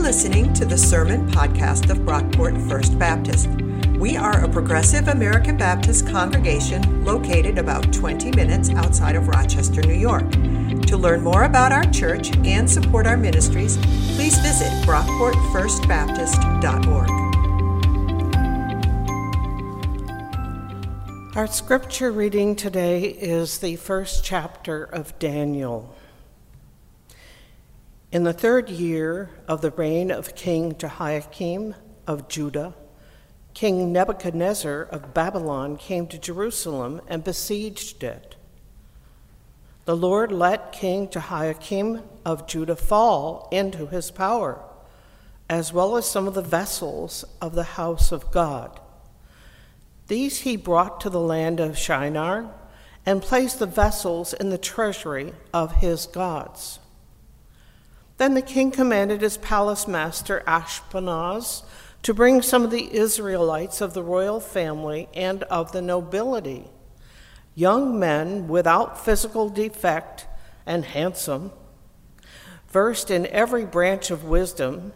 listening to the Sermon Podcast of Brockport First Baptist. We are a progressive American Baptist congregation located about 20 minutes outside of Rochester, New York. To learn more about our church and support our ministries, please visit brockportfirstbaptist.org. Our scripture reading today is the first chapter of Daniel. In the third year of the reign of King Jehoiakim of Judah, King Nebuchadnezzar of Babylon came to Jerusalem and besieged it. The Lord let King Jehoiakim of Judah fall into his power, as well as some of the vessels of the house of God. These he brought to the land of Shinar and placed the vessels in the treasury of his gods. Then the king commanded his palace master Ashpenaz to bring some of the Israelites of the royal family and of the nobility, young men without physical defect and handsome, versed in every branch of wisdom,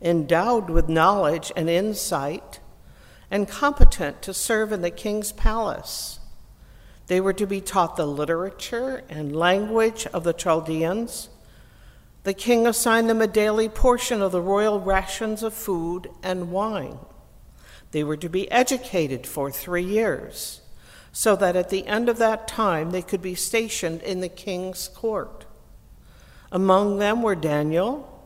endowed with knowledge and insight, and competent to serve in the king's palace. They were to be taught the literature and language of the Chaldeans. The king assigned them a daily portion of the royal rations of food and wine. They were to be educated for 3 years, so that at the end of that time they could be stationed in the king's court. Among them were Daniel,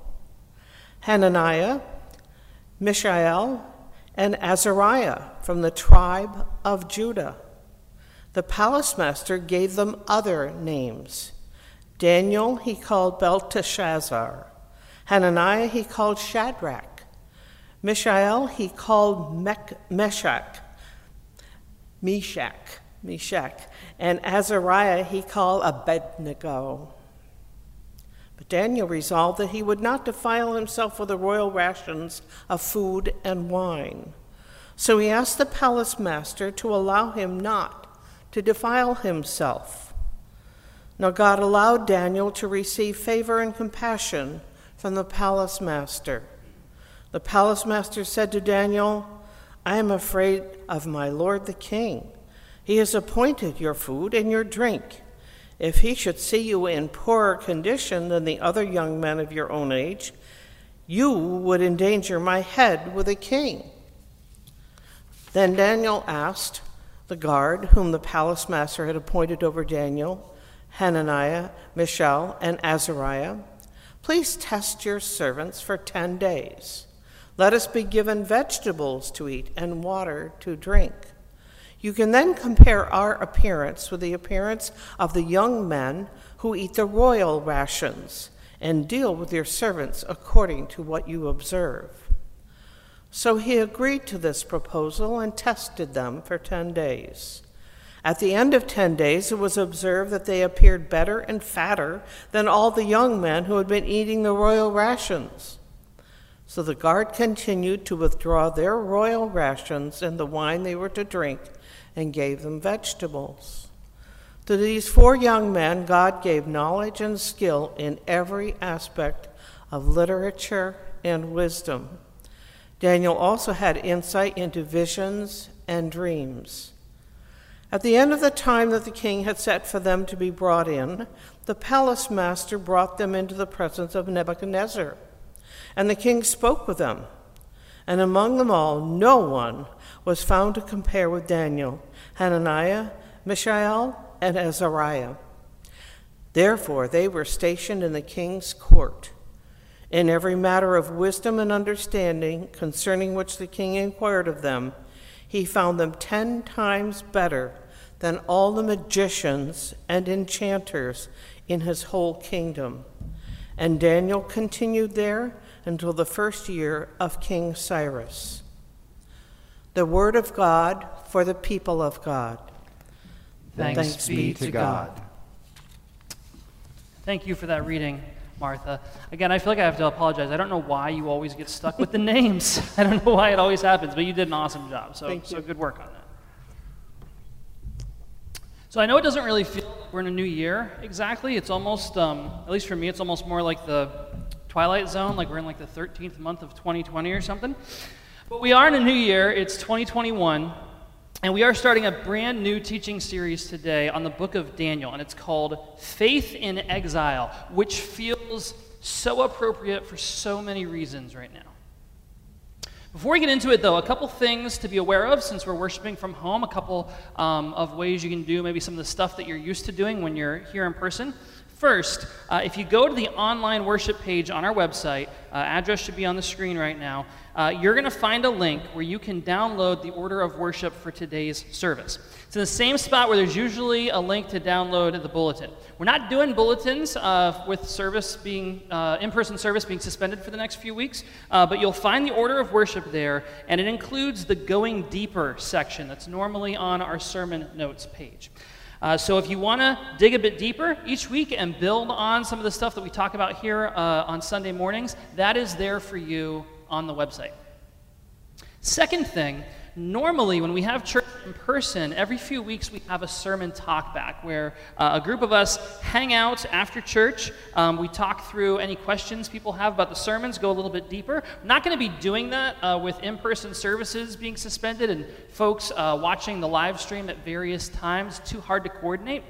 Hananiah, Mishael, and Azariah from the tribe of Judah. The palace master gave them other names. Daniel he called Belteshazzar, Hananiah he called Shadrach, Mishael he called Meshach, and Azariah he called Abednego. But Daniel resolved that he would not defile himself with the royal rations of food and wine. So he asked the palace master to allow him not to defile himself. Now God allowed Daniel to receive favor and compassion from the palace master. The palace master said to Daniel, "I am afraid of my lord the king. He has appointed your food and your drink. If he should see you in poorer condition than the other young men of your own age, you would endanger my head with the king." Then Daniel asked the guard whom the palace master had appointed over Daniel, Hananiah, Mishael, and Azariah, "Please test your servants for 10 days. Let us be given vegetables to eat and water to drink. You can then compare our appearance with the appearance of the young men who eat the royal rations, and deal with your servants according to what you observe." So he agreed to this proposal and tested them for 10 days. At the end of 10 days, it was observed that they appeared better and fatter than all the young men who had been eating the royal rations. So the guard continued to withdraw their royal rations and the wine they were to drink, and gave them vegetables. To these 4 young men, God gave knowledge and skill in every aspect of literature and wisdom. Daniel also had insight into visions and dreams. At the end of the time that the king had set for them to be brought in, the palace master brought them into the presence of Nebuchadnezzar. And the king spoke with them. And among them all, no one was found to compare with Daniel, Hananiah, Mishael, and Azariah. Therefore, they were stationed in the king's court. In every matter of wisdom and understanding concerning which the king inquired of them, he found them 10 times better than all the magicians and enchanters in his whole kingdom. And Daniel continued there until the first year of King Cyrus. The word of God for the people of God. Thanks be to God. Thank you for that reading, Martha. Again, I feel like I have to apologize. I don't know why you always get stuck with the names. I don't know why it always happens, but you did an awesome job. So good work on that. So I know it doesn't really feel like we're in a new year exactly. It's almost, at least for me, it's almost more like the Twilight Zone, like we're in like the 13th month of 2020 or something. But we are in a new year. It's 2021, and we are starting a brand new teaching series today on the book of Daniel, and it's called Faith in Exile, which feels so appropriate for so many reasons right now. Before we get into it, though, a couple things to be aware of since we're worshiping from home, a couple of ways you can do maybe some of the stuff that you're used to doing when you're here in person. First, if you go to the online worship page on our website, address should be on the screen right now, you're going to find a link where you can download the order of worship for today's service. It's in the same spot where there's usually a link to download the bulletin. We're not doing bulletins with service being, in-person service being suspended for the next few weeks, but you'll find the order of worship there, and it includes the Going Deeper section that's normally on our sermon notes page. So if you want to dig a bit deeper each week and build on some of the stuff that we talk about here on Sunday mornings, that is there for you on the website. Second thing, normally when we have church in person, every few weeks we have a sermon talk back where a group of us hang out after church. We talk through any questions people have about the sermons, go a little bit deeper. I'm not going to be doing that with in-person services being suspended and folks watching the live stream at various times. Too hard to coordinate.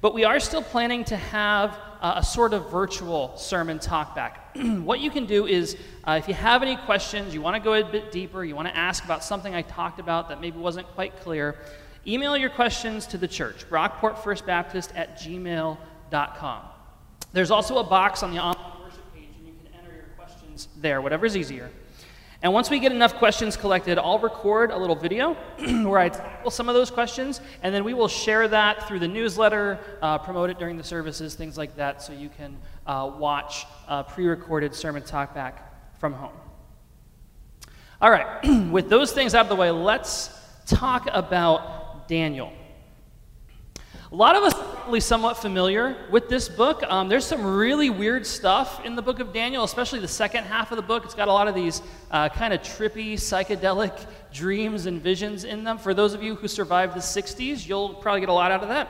But we are still planning to have a sort of virtual sermon talk back. What you can do is, if you have any questions, you want to go a bit deeper, you want to ask about something I talked about that maybe wasn't quite clear, email your questions to the church, brockportfirstbaptist@gmail.com. There's also a box on the online worship page, and you can enter your questions there, whatever's easier. And once we get enough questions collected, I'll record a little video where I tackle some of those questions, and then we will share that through the newsletter, promote it during the services, things like that, so you can watch pre-recorded sermon talk back from home. All right, with those things out of the way, let's talk about Daniel. A lot of us are probably somewhat familiar with this book. There's some really weird stuff in the book of Daniel, especially the second half of the book. It's got a lot of these kind of trippy, psychedelic dreams and visions in them. For those of you who survived the 60s, you'll probably get a lot out of that.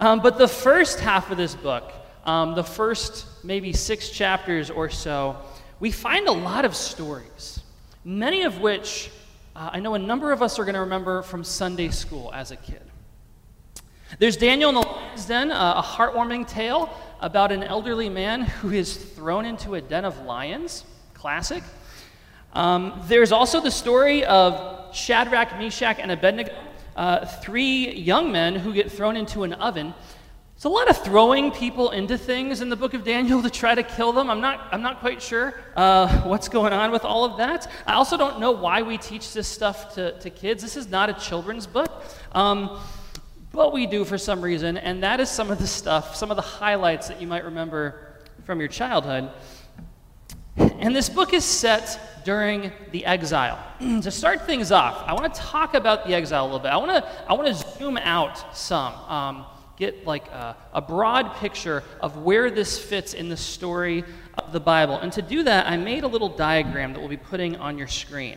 But the first half of this book, the first maybe 6 chapters or so, we find a lot of stories, many of which I know a number of us are going to remember from Sunday school as a kid. There's Daniel in the Lion's Den, a heartwarming tale about an elderly man who is thrown into a den of lions. Classic. There's also the story of Shadrach, Meshach, and Abednego, 3 young men who get thrown into an oven. It's a lot of throwing people into things in the book of Daniel to try to kill them. I'm not quite sure what's going on with all of that. I also don't know why we teach this stuff to kids. This is not a children's book. But we do for some reason, and that is some of the stuff, some of the highlights that you might remember from your childhood. And this book is set during the exile. To start things off, I want to talk about the exile a little bit. I want to zoom out some, get like a broad picture of where this fits in the story of the Bible. And to do that, I made a little diagram that we'll be putting on your screen.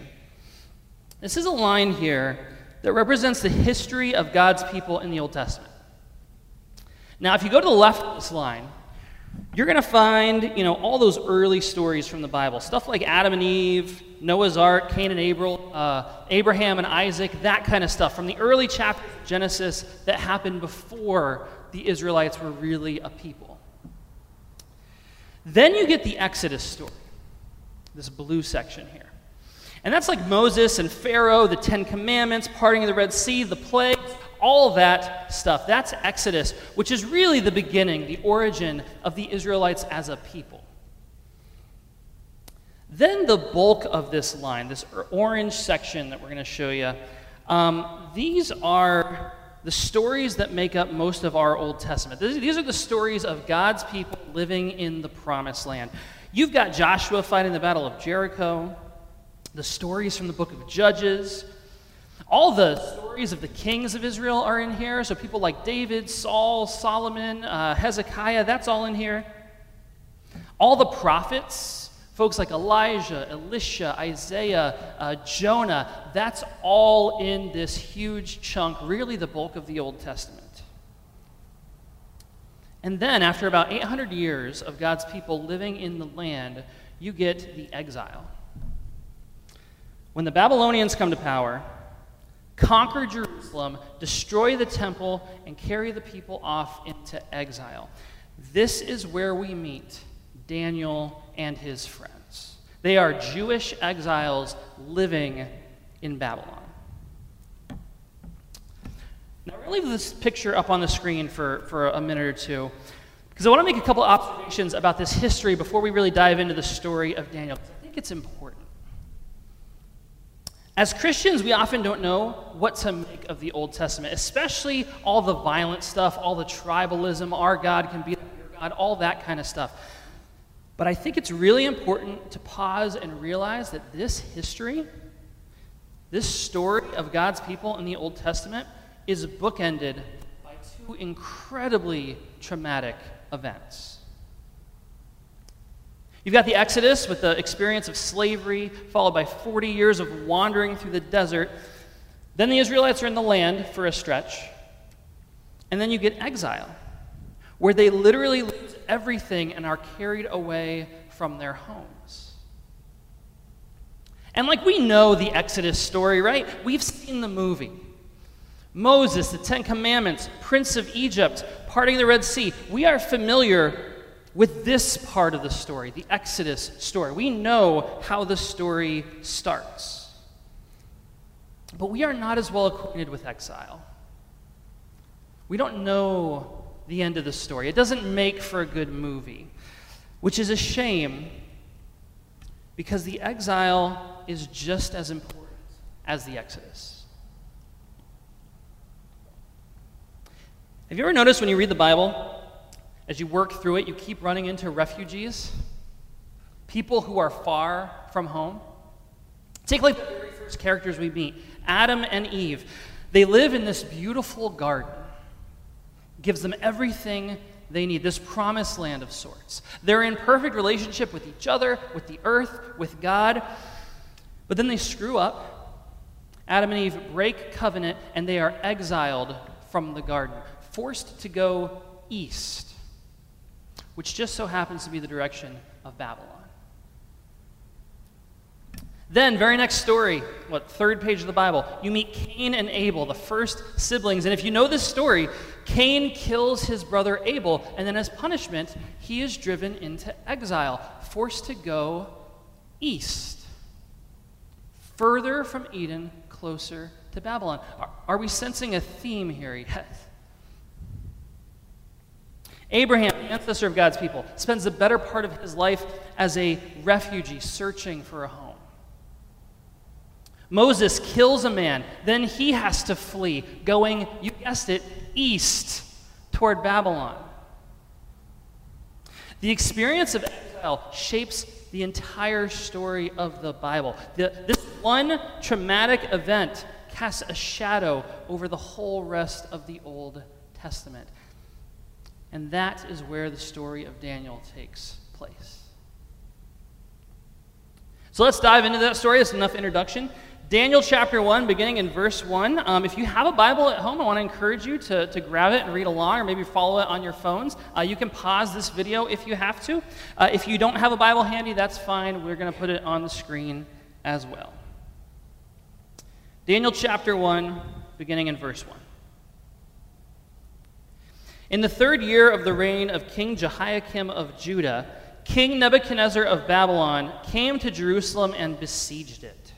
This is a line here that represents the history of God's people in the Old Testament. Now, if you go to the left of this line, you're going to find, you know, all those early stories from the Bible, stuff like Adam and Eve, Noah's Ark, Cain and Abel, Abraham and Isaac, that kind of stuff from the early chapters of Genesis that happened before the Israelites were really a people. Then you get the Exodus story, this blue section here. And that's like Moses and Pharaoh, the 10 Commandments, parting of the Red Sea, the plagues, all that stuff. That's Exodus, which is really the beginning, the origin of the Israelites as a people. Then the bulk of this line, this orange section that we're going to show you, these are the stories that make up most of our Old Testament. These are the stories of God's people living in the Promised Land. You've got Joshua fighting the Battle of Jericho, the stories from the book of Judges. All the stories of the kings of Israel are in here. So people like David, Saul, Solomon, Hezekiah, that's all in here. All the prophets, folks like Elijah, Elisha, Isaiah, Jonah, that's all in this huge chunk, really the bulk of the Old Testament. And then after about 800 years of God's people living in the land, you get the exile. When the Babylonians come to power, conquer Jerusalem, destroy the temple, and carry the people off into exile. This is where we meet Daniel and his friends. They are Jewish exiles living in Babylon. Now, we're going to leave this picture up on the screen for a minute or two, because I want to make a couple observations about this history before we really dive into the story of Daniel, because I think it's important. As Christians, we often don't know what to make of the Old Testament, especially all the violent stuff, all the tribalism, our God can be your God, all that kind of stuff. But I think it's really important to pause and realize that this history, this story of God's people in the Old Testament, is bookended by two incredibly traumatic events. You've got the Exodus with the experience of slavery, followed by 40 years of wandering through the desert. Then the Israelites are in the land for a stretch. And then you get exile, where they literally lose everything and are carried away from their homes. And like we know the Exodus story, right? We've seen the movie. Moses, the Ten Commandments, Prince of Egypt, parting the Red Sea. We are familiar with this part of the story, the Exodus story. We know how the story starts. But we are not as well acquainted with exile. We don't know the end of the story. It doesn't make for a good movie, which is a shame, because the exile is just as important as the Exodus. Have you ever noticed when you read the Bible, as you work through it, you keep running into refugees? People who are far from home? Take like the very first characters we meet, Adam and Eve. They live in this beautiful garden. It gives them everything they need, this promised land of sorts. They're in perfect relationship with each other, with the earth, with God. But then they screw up. Adam and Eve break covenant, and they are exiled from the garden, forced to go east, which just so happens to be the direction of Babylon. Then, very next story, third page of the Bible, you meet Cain and Abel, the first siblings. And if you know this story, Cain kills his brother Abel, and then as punishment, he is driven into exile, forced to go east, further from Eden, closer to Babylon. Are we sensing a theme here yet? Abraham, the ancestor of God's people, spends the better part of his life as a refugee searching for a home. Moses kills a man, then he has to flee, going, you guessed it, east toward Babylon. The experience of exile shapes the entire story of the Bible. This one traumatic event casts a shadow over the whole rest of the Old Testament. And that is where the story of Daniel takes place. So let's dive into that story. That's enough introduction. Daniel chapter 1, beginning in verse 1. If you have a Bible at home, I want to encourage you to grab it and read along, or maybe follow it on your phones. You can pause this video if you have to. If you don't have a Bible handy, that's fine. We're going to put it on the screen as well. Daniel chapter 1, beginning in verse 1. In the third year of the reign of King Jehoiakim of Judah, King Nebuchadnezzar of Babylon came to Jerusalem and besieged it.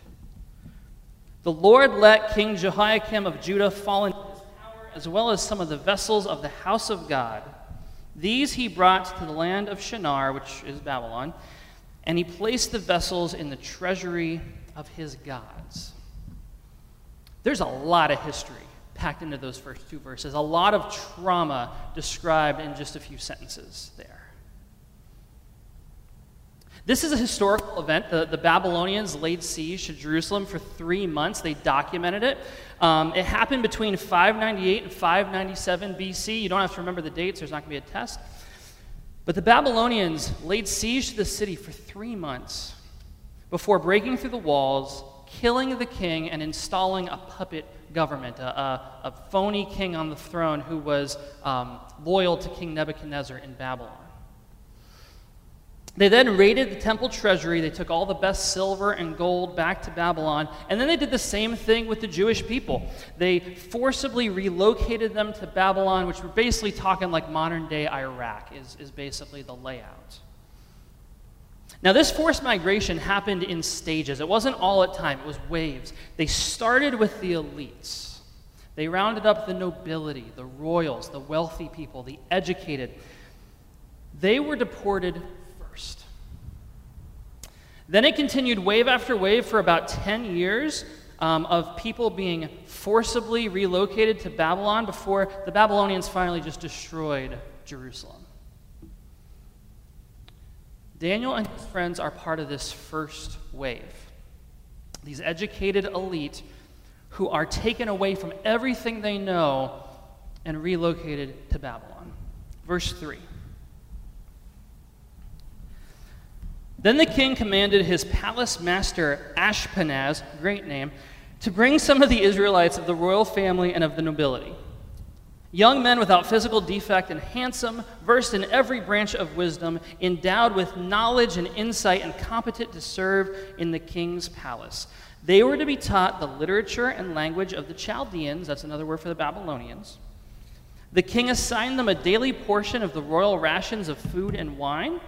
The Lord let King Jehoiakim of Judah fall into his power, as well as some of the vessels of the house of God. These he brought to the land of Shinar, which is Babylon, and he placed the vessels in the treasury of his gods. There's a lot of history packed into those first two verses. A lot of trauma described in just a few sentences there. This is a historical event. The Babylonians laid siege to Jerusalem for 3 months. They documented it. It happened between 598 and 597 BC. You don't have to remember the dates. There's not going to be a test. But the Babylonians laid siege to the city for 3 months before breaking through the walls, killing the king, and installing a puppet government, a phony king on the throne who was loyal to King Nebuchadnezzar in Babylon. They then raided the temple treasury. They took all the best silver and gold back to Babylon. And then they did the same thing with the Jewish people. They forcibly relocated them to Babylon, which we're basically talking like modern-day Iraq is basically the layout. Now, this forced migration happened in stages. It wasn't all at time. It was waves. They started with the elites. They rounded up the nobility, the royals, the wealthy people, the educated. They were deported first. Then it continued wave after wave for about 10 years of people being forcibly relocated to Babylon before the Babylonians finally just destroyed Jerusalem. Daniel and his friends are part of this first wave. These educated elite who are taken away from everything they know and relocated to Babylon. Verse 3. Then the king commanded his palace master, Ashpenaz, great name, to bring some of the Israelites of the royal family and of the nobility, young men without physical defect and handsome, versed in every branch of wisdom, endowed with knowledge and insight and competent to serve in the king's palace. They were to be taught the literature and language of the Chaldeans, that's another word for the Babylonians. The king assigned them a daily portion of the royal rations of food and wine.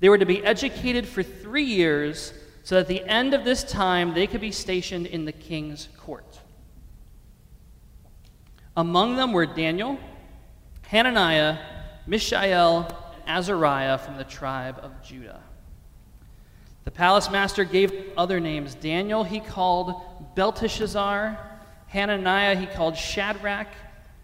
They were to be educated for 3 years so that at the end of this time they could be stationed in the king's court. Among them were Daniel, Hananiah, Mishael, and Azariah from the tribe of Judah. The palace master gave other names. Daniel he called Belteshazzar, Hananiah he called Shadrach,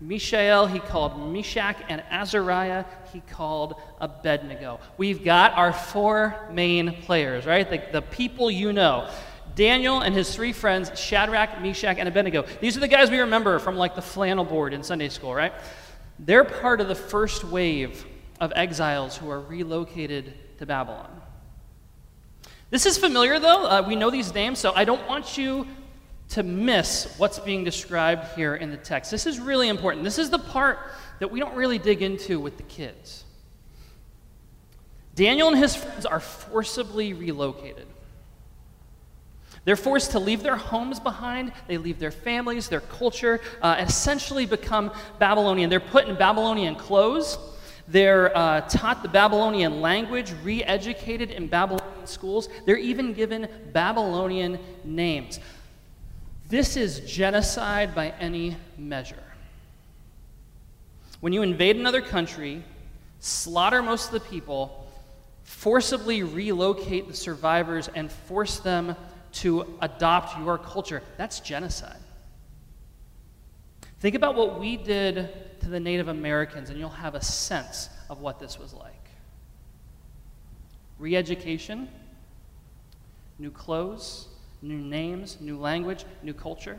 Mishael he called Meshach, and Azariah he called Abednego. We've got our four main players, right? The people you know. Daniel and his three friends, Shadrach, Meshach, and Abednego. These are the guys we remember from like the flannel board in Sunday school, right? They're part of the first wave of exiles who are relocated to Babylon. This is familiar, though. We know these names, so I don't want you to miss what's being described here in the text. This is really important. This is the part that we don't really dig into with the kids. Daniel and his friends are forcibly relocated. They're forced to leave their homes behind. They leave their families, their culture, essentially become Babylonian. They're put in Babylonian clothes. They're taught the Babylonian language, re-educated in Babylonian schools. They're even given Babylonian names. This is genocide by any measure. When you invade another country, slaughter most of the people, forcibly relocate the survivors, and force them to adopt your culture. That's genocide. Think about what we did to the Native Americans, and you'll have a sense of what this was like. Re-education, new clothes, new names, new language, new culture.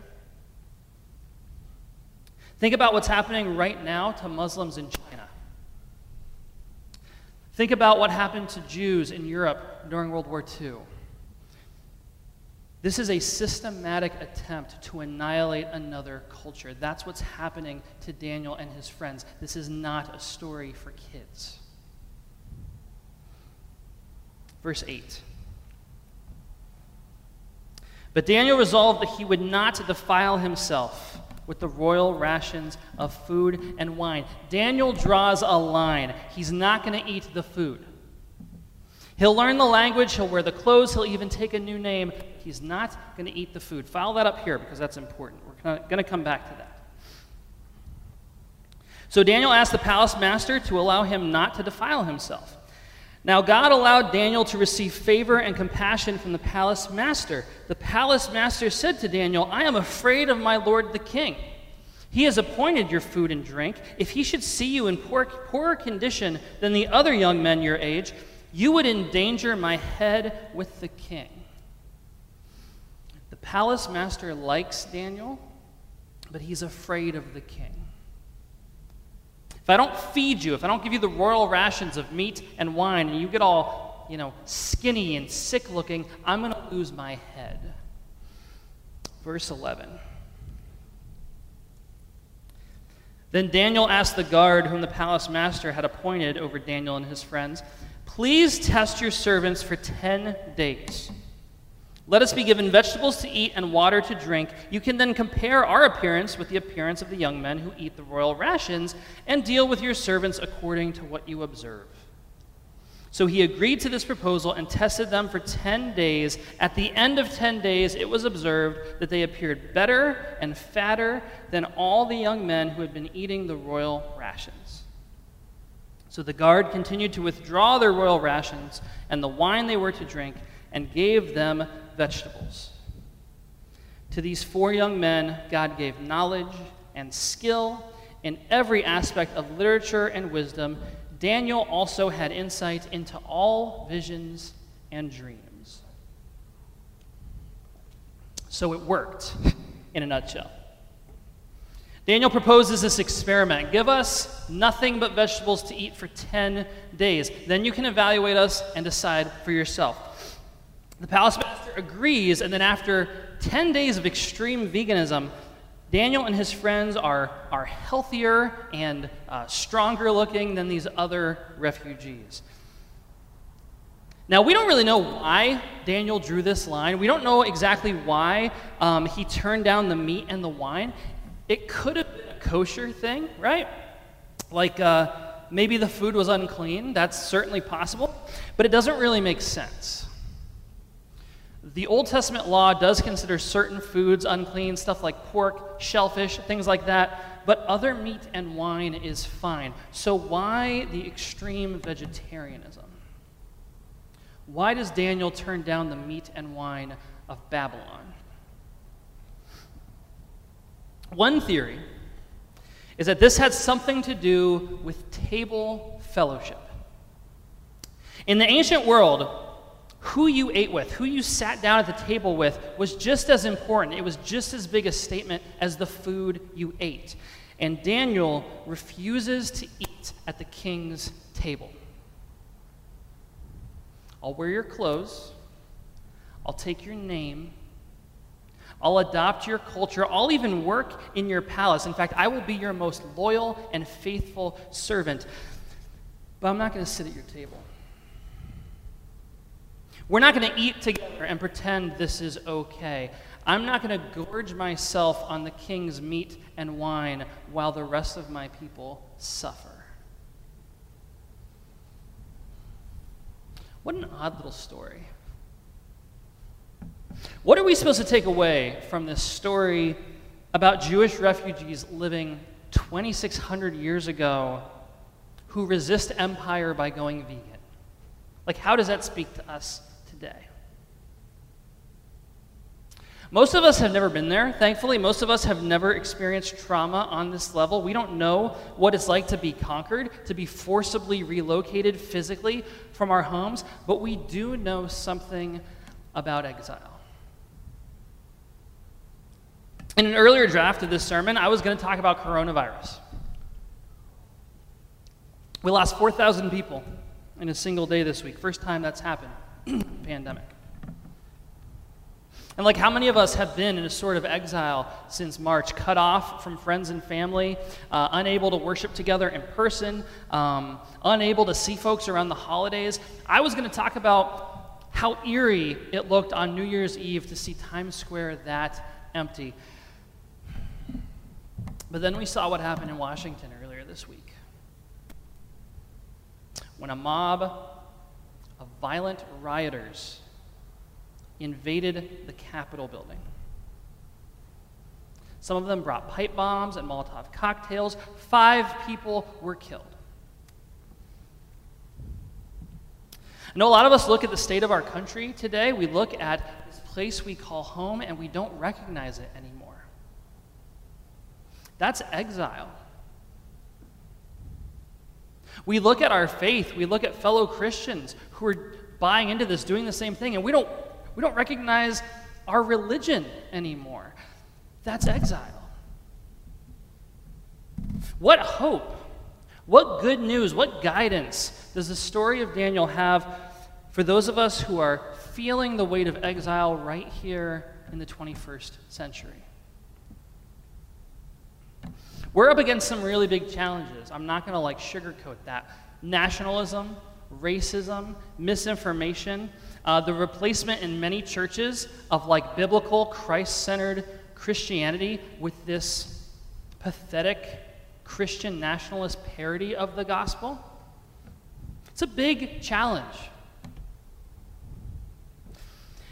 Think about what's happening right now to Muslims in China. Think about what happened to Jews in Europe during World War II. This is a systematic attempt to annihilate another culture. That's what's happening to Daniel and his friends. This is not a story for kids. Verse 8. But Daniel resolved that he would not defile himself with the royal rations of food and wine. Daniel draws a line. He's not going to eat the food. He'll learn the language, he'll wear the clothes, he'll even take a new name. He's not going to eat the food. File that up here because that's important. We're going to come back to that. So Daniel asked the palace master to allow him not to defile himself. Now God allowed Daniel to receive favor and compassion from the palace master. The palace master said to Daniel, "I am afraid of my lord the king. He has appointed your food and drink. If he should see you in poorer condition than the other young men your age, you would endanger my head with the king." The palace master likes Daniel, but he's afraid of the king. If I don't feed you, if I don't give you the royal rations of meat and wine, and you get all, skinny and sick looking, I'm going to lose my head. Verse 11. Then Daniel asked the guard whom the palace master had appointed over Daniel and his friends, Please test your servants for 10 days. Let us be given vegetables to eat and water to drink. You can then compare our appearance with the appearance of the young men who eat the royal rations and deal with your servants according to what you observe. So he agreed to this proposal and tested them for 10 days. At the end of 10 days, it was observed that they appeared better and fatter than all the young men who had been eating the royal rations. So the guard continued to withdraw their royal rations and the wine they were to drink and gave them vegetables. To these 4 young men, God gave knowledge and skill in every aspect of literature and wisdom. Daniel also had insight into all visions and dreams. So it worked, in a nutshell. Daniel proposes this experiment. Give us nothing but vegetables to eat for 10 days. Then you can evaluate us and decide for yourself. The palace master agrees, and then after 10 days of extreme veganism, Daniel and his friends are healthier and stronger looking than these other refugees. Now, we don't really know why Daniel drew this line. We don't know exactly why he turned down the meat and the wine. It could have been a kosher thing, right? Like maybe the food was unclean. That's certainly possible. But it doesn't really make sense. The Old Testament law does consider certain foods unclean, stuff like pork, shellfish, things like that, but other meat and wine is fine. So why the extreme vegetarianism? Why does Daniel turn down the meat and wine of Babylon? One theory is that this had something to do with table fellowship. In the ancient world, who you ate with, who you sat down at the table with, was just as important. It was just as big a statement as the food you ate. And Daniel refuses to eat at the king's table. I'll wear your clothes. I'll take your name. I'll adopt your culture. I'll even work in your palace. In fact, I will be your most loyal and faithful servant. But I'm not going to sit at your table. We're not going to eat together and pretend this is okay. I'm not going to gorge myself on the king's meat and wine while the rest of my people suffer. What an odd little story. What are we supposed to take away from this story about Jewish refugees living 2,600 years ago who resist empire by going vegan? Like, how does that speak to us today? Most of us have never been there, thankfully. Most of us have never experienced trauma on this level. We don't know what it's like to be conquered, to be forcibly relocated physically from our homes, but we do know something about exile. In an earlier draft of this sermon, I was going to talk about coronavirus. We lost 4,000 people in a single day this week. First time that's happened. Pandemic. And like how many of us have been in a sort of exile since March, cut off from friends and family, unable to worship together in person, unable to see folks around the holidays. I was going to talk about how eerie it looked on New Year's Eve to see Times Square that empty. But then we saw what happened in Washington earlier this week, when a mob of violent rioters invaded the Capitol building. Some of them brought pipe bombs and Molotov cocktails. 5 people were killed. I know a lot of us look at the state of our country today. We look at this place we call home, and we don't recognize it anymore. That's exile. We look at our faith, we look at fellow Christians who are buying into this, doing the same thing, and we don't recognize our religion anymore. That's exile. What hope, what good news, what guidance does the story of Daniel have for those of us who are feeling the weight of exile right here in the 21st century? We're up against some really big challenges. I'm not going to sugarcoat that. Nationalism, racism, misinformation, the replacement in many churches of like biblical, Christ-centered Christianity with this pathetic Christian nationalist parody of the gospel. It's a big challenge.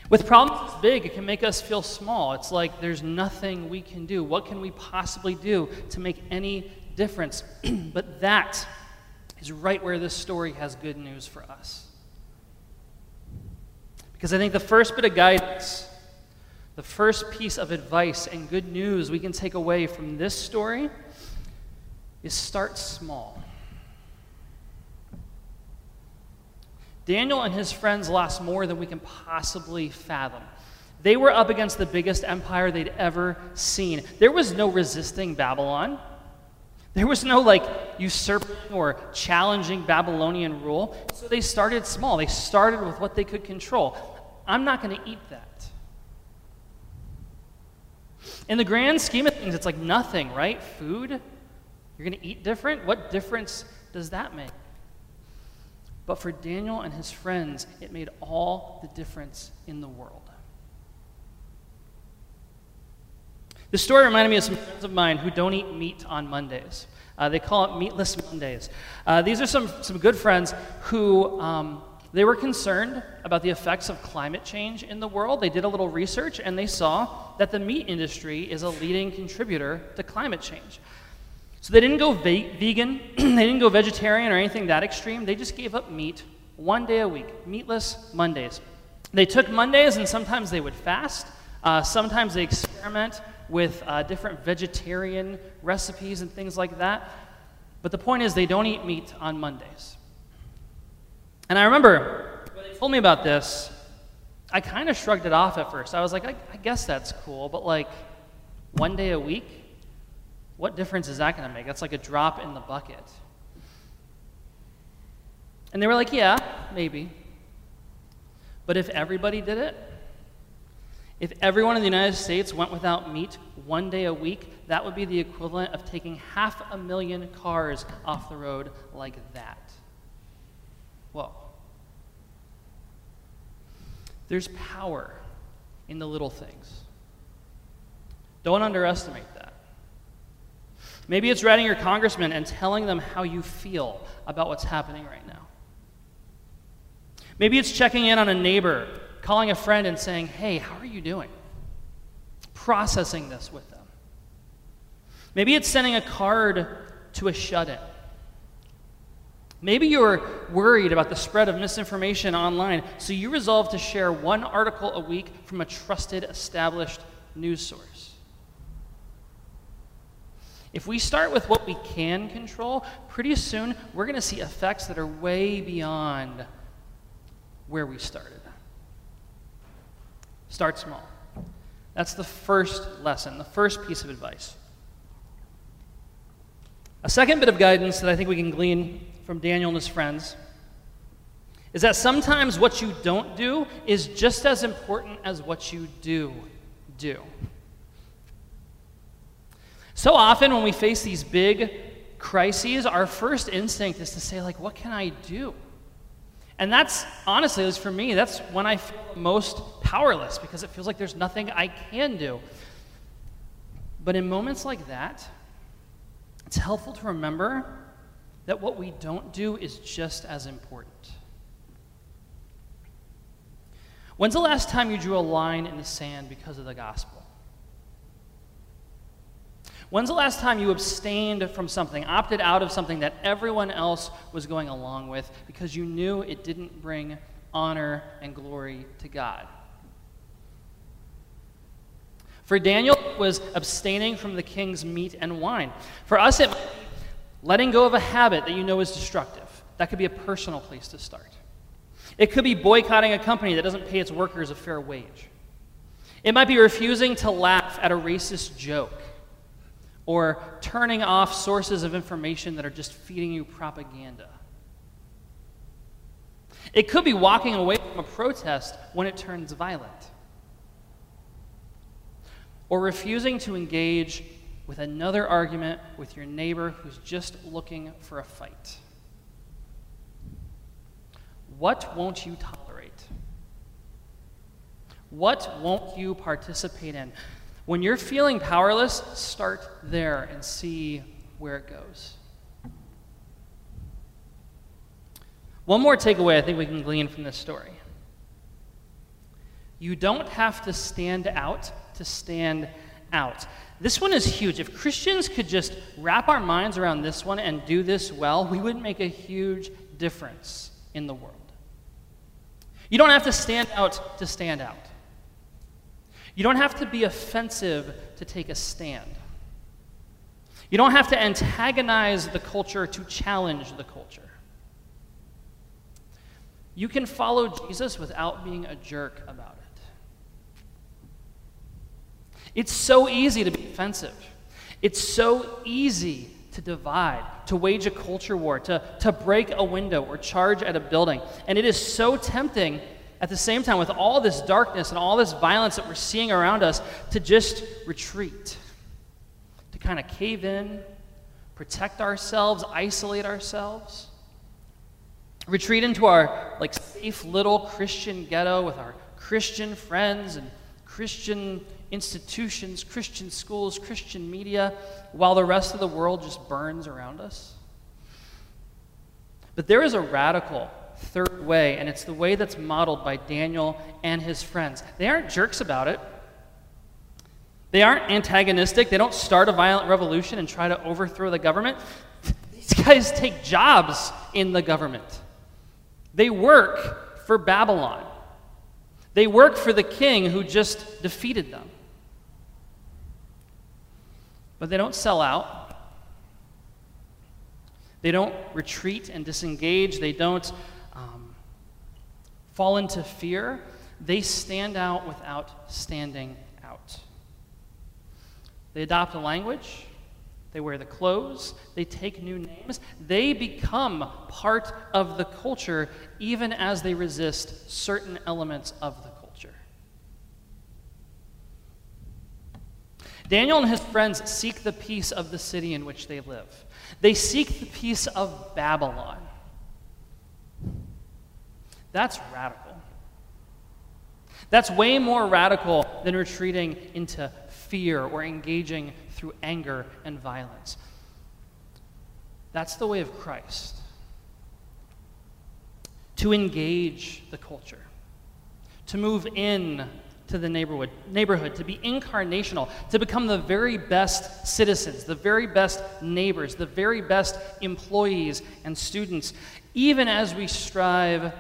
With problems this big, it can make us feel small. It's like there's nothing we can do. What can we possibly do to make any difference? But that is right where this story has good news for us. Because I think the first bit of guidance, the first piece of advice and good news we can take away from this story is start small. Daniel and his friends lost more than we can possibly fathom. They were up against the biggest empire they'd ever seen. There was no resisting Babylon. There was no, like, usurping or challenging Babylonian rule. So they started small. They started with what they could control. I'm not going to eat that. In the grand scheme of things, it's like nothing, right? Food? You're going to eat different? What difference does that make? But for Daniel and his friends, it made all the difference in the world. This story reminded me of some friends of mine who don't eat meat on Mondays. They call it Meatless Mondays. These are some good friends who, they were concerned about the effects of climate change in the world. They did a little research, and they saw that the meat industry is a leading contributor to climate change. So they didn't go vegan, they didn't go vegetarian or anything that extreme. They just gave up meat one day a week, Meatless Mondays. They took Mondays, and sometimes they would fast. Sometimes they experiment with different vegetarian recipes and things like that. But the point is they don't eat meat on Mondays. And I remember when they told me about this, I kind of shrugged it off at first. I was like, I guess that's cool, but like one day a week? What difference is that going to make? That's like a drop in the bucket. And they were like, yeah, maybe. But if everybody did it, if everyone in the United States went without meat one day a week, that would be the equivalent of taking 500,000 cars off the road like that. Whoa. There's power in the little things. Don't underestimate that. Maybe it's writing your congressman and telling them how you feel about what's happening right now. Maybe it's checking in on a neighbor, calling a friend and saying, hey, how are you doing? Processing this with them. Maybe it's sending a card to a shut-in. Maybe you're worried about the spread of misinformation online, so you resolve to share one article a week from a trusted, established news source. If we start with what we can control, pretty soon we're going to see effects that are way beyond where we started. Start small. That's the first lesson, the first piece of advice. A second bit of guidance that I think we can glean from Daniel and his friends is that sometimes what you don't do is just as important as what you do. So often when we face these big crises, our first instinct is to say, like, what can I do? And that's, honestly, at least for me, that's when I feel most powerless, because it feels like there's nothing I can do. But in moments like that, it's helpful to remember that what we don't do is just as important. When's the last time you drew a line in the sand because of the gospel? When's the last time you abstained from something, opted out of something that everyone else was going along with because you knew it didn't bring honor and glory to God? For Daniel, it was abstaining from the king's meat and wine. For us, it might be letting go of a habit that you know is destructive. That could be a personal place to start. It could be boycotting a company that doesn't pay its workers a fair wage. It might be refusing to laugh at a racist joke, or turning off sources of information that are just feeding you propaganda. It could be walking away from a protest when it turns violent, or refusing to engage with another argument with your neighbor who's just looking for a fight. What won't you tolerate? What won't you participate in? When you're feeling powerless, start there and see where it goes. One more takeaway I think we can glean from this story. You don't have to stand out to stand out. This one is huge. If Christians could just wrap our minds around this one and do this well, we would make a huge difference in the world. You don't have to stand out to stand out. You don't have to be offensive to take a stand. You don't have to antagonize the culture to challenge the culture. You can follow Jesus without being a jerk about it. It's so easy to be offensive. It's so easy to divide, to wage a culture war, to break a window or charge at a building. And it is so tempting at the same time with all this darkness and all this violence that we're seeing around us to just retreat, to kind of cave in, protect ourselves, isolate ourselves. Retreat into our safe little Christian ghetto with our Christian friends and Christian institutions, Christian schools, Christian media, while the rest of the world just burns around us. But there is a radical third way, and it's the way that's modeled by Daniel and his friends. They aren't jerks about it. They aren't antagonistic. They don't start a violent revolution and try to overthrow the government. These guys take jobs in the government. They work for Babylon. They work for the king who just defeated them. But they don't sell out. They don't retreat and disengage. They don't fall into fear. They stand out without standing out. They adopt a language. They wear the clothes. They take new names. They become part of the culture even as they resist certain elements of the culture. Daniel and his friends seek the peace of the city in which they live. They seek the peace of Babylon. That's radical. That's way more radical than retreating into fear or engaging through anger and violence. That's the way of Christ. To engage the culture, to move in to the neighborhood, to be incarnational, to become the very best citizens, the very best neighbors, the very best employees and students, even as we strive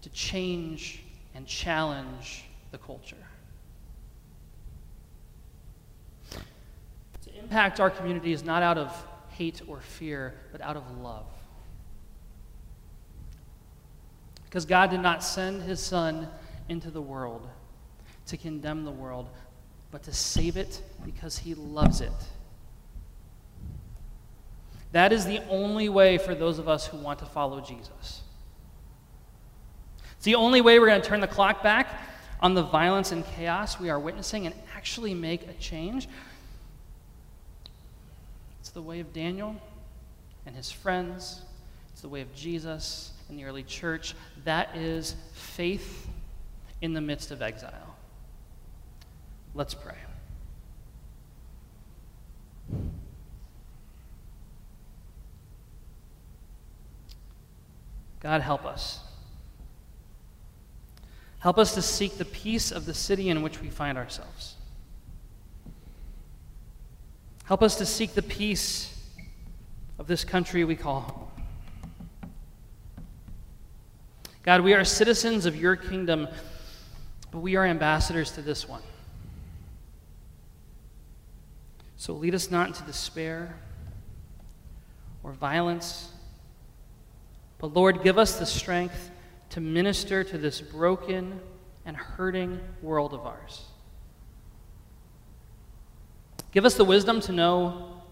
to change and challenge the culture. Impact our community is not out of hate or fear, but out of love. Because God did not send his son into the world to condemn the world, but to save it because he loves it. That is the only way for those of us who want to follow Jesus. It's the only way we're going to turn the clock back on the violence and chaos we are witnessing and actually make a change. It's the way of Daniel and his friends. It's the way of Jesus and the early church. That is faith in the midst of exile. Let's pray. God, help us. Help us to seek the peace of the city in which we find ourselves. Help us to seek the peace of this country we call home. God, we are citizens of your kingdom, but we are ambassadors to this one. So lead us not into despair or violence, but Lord, give us the strength to minister to this broken and hurting world of ours. Give us the wisdom to know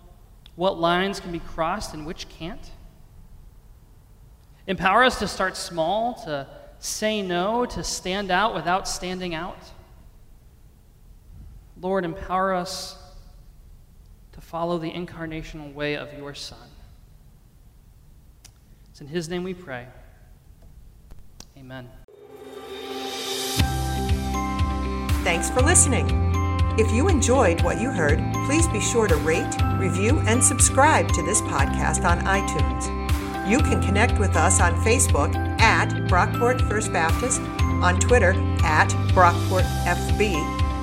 what lines can be crossed and which can't. Empower us to start small, to say no, to stand out without standing out. Lord, empower us to follow the incarnational way of your Son. It's in his name we pray. Amen. Thanks for listening. If you enjoyed what you heard, please be sure to rate, review, and subscribe to this podcast on iTunes. You can connect with us on Facebook at Brockport First Baptist, on Twitter at BrockportFB,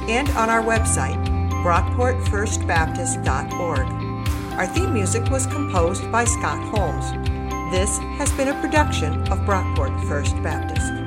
and on our website, BrockportFirstBaptist.org. Our theme music was composed by Scott Holmes. This has been a production of Brockport First Baptist.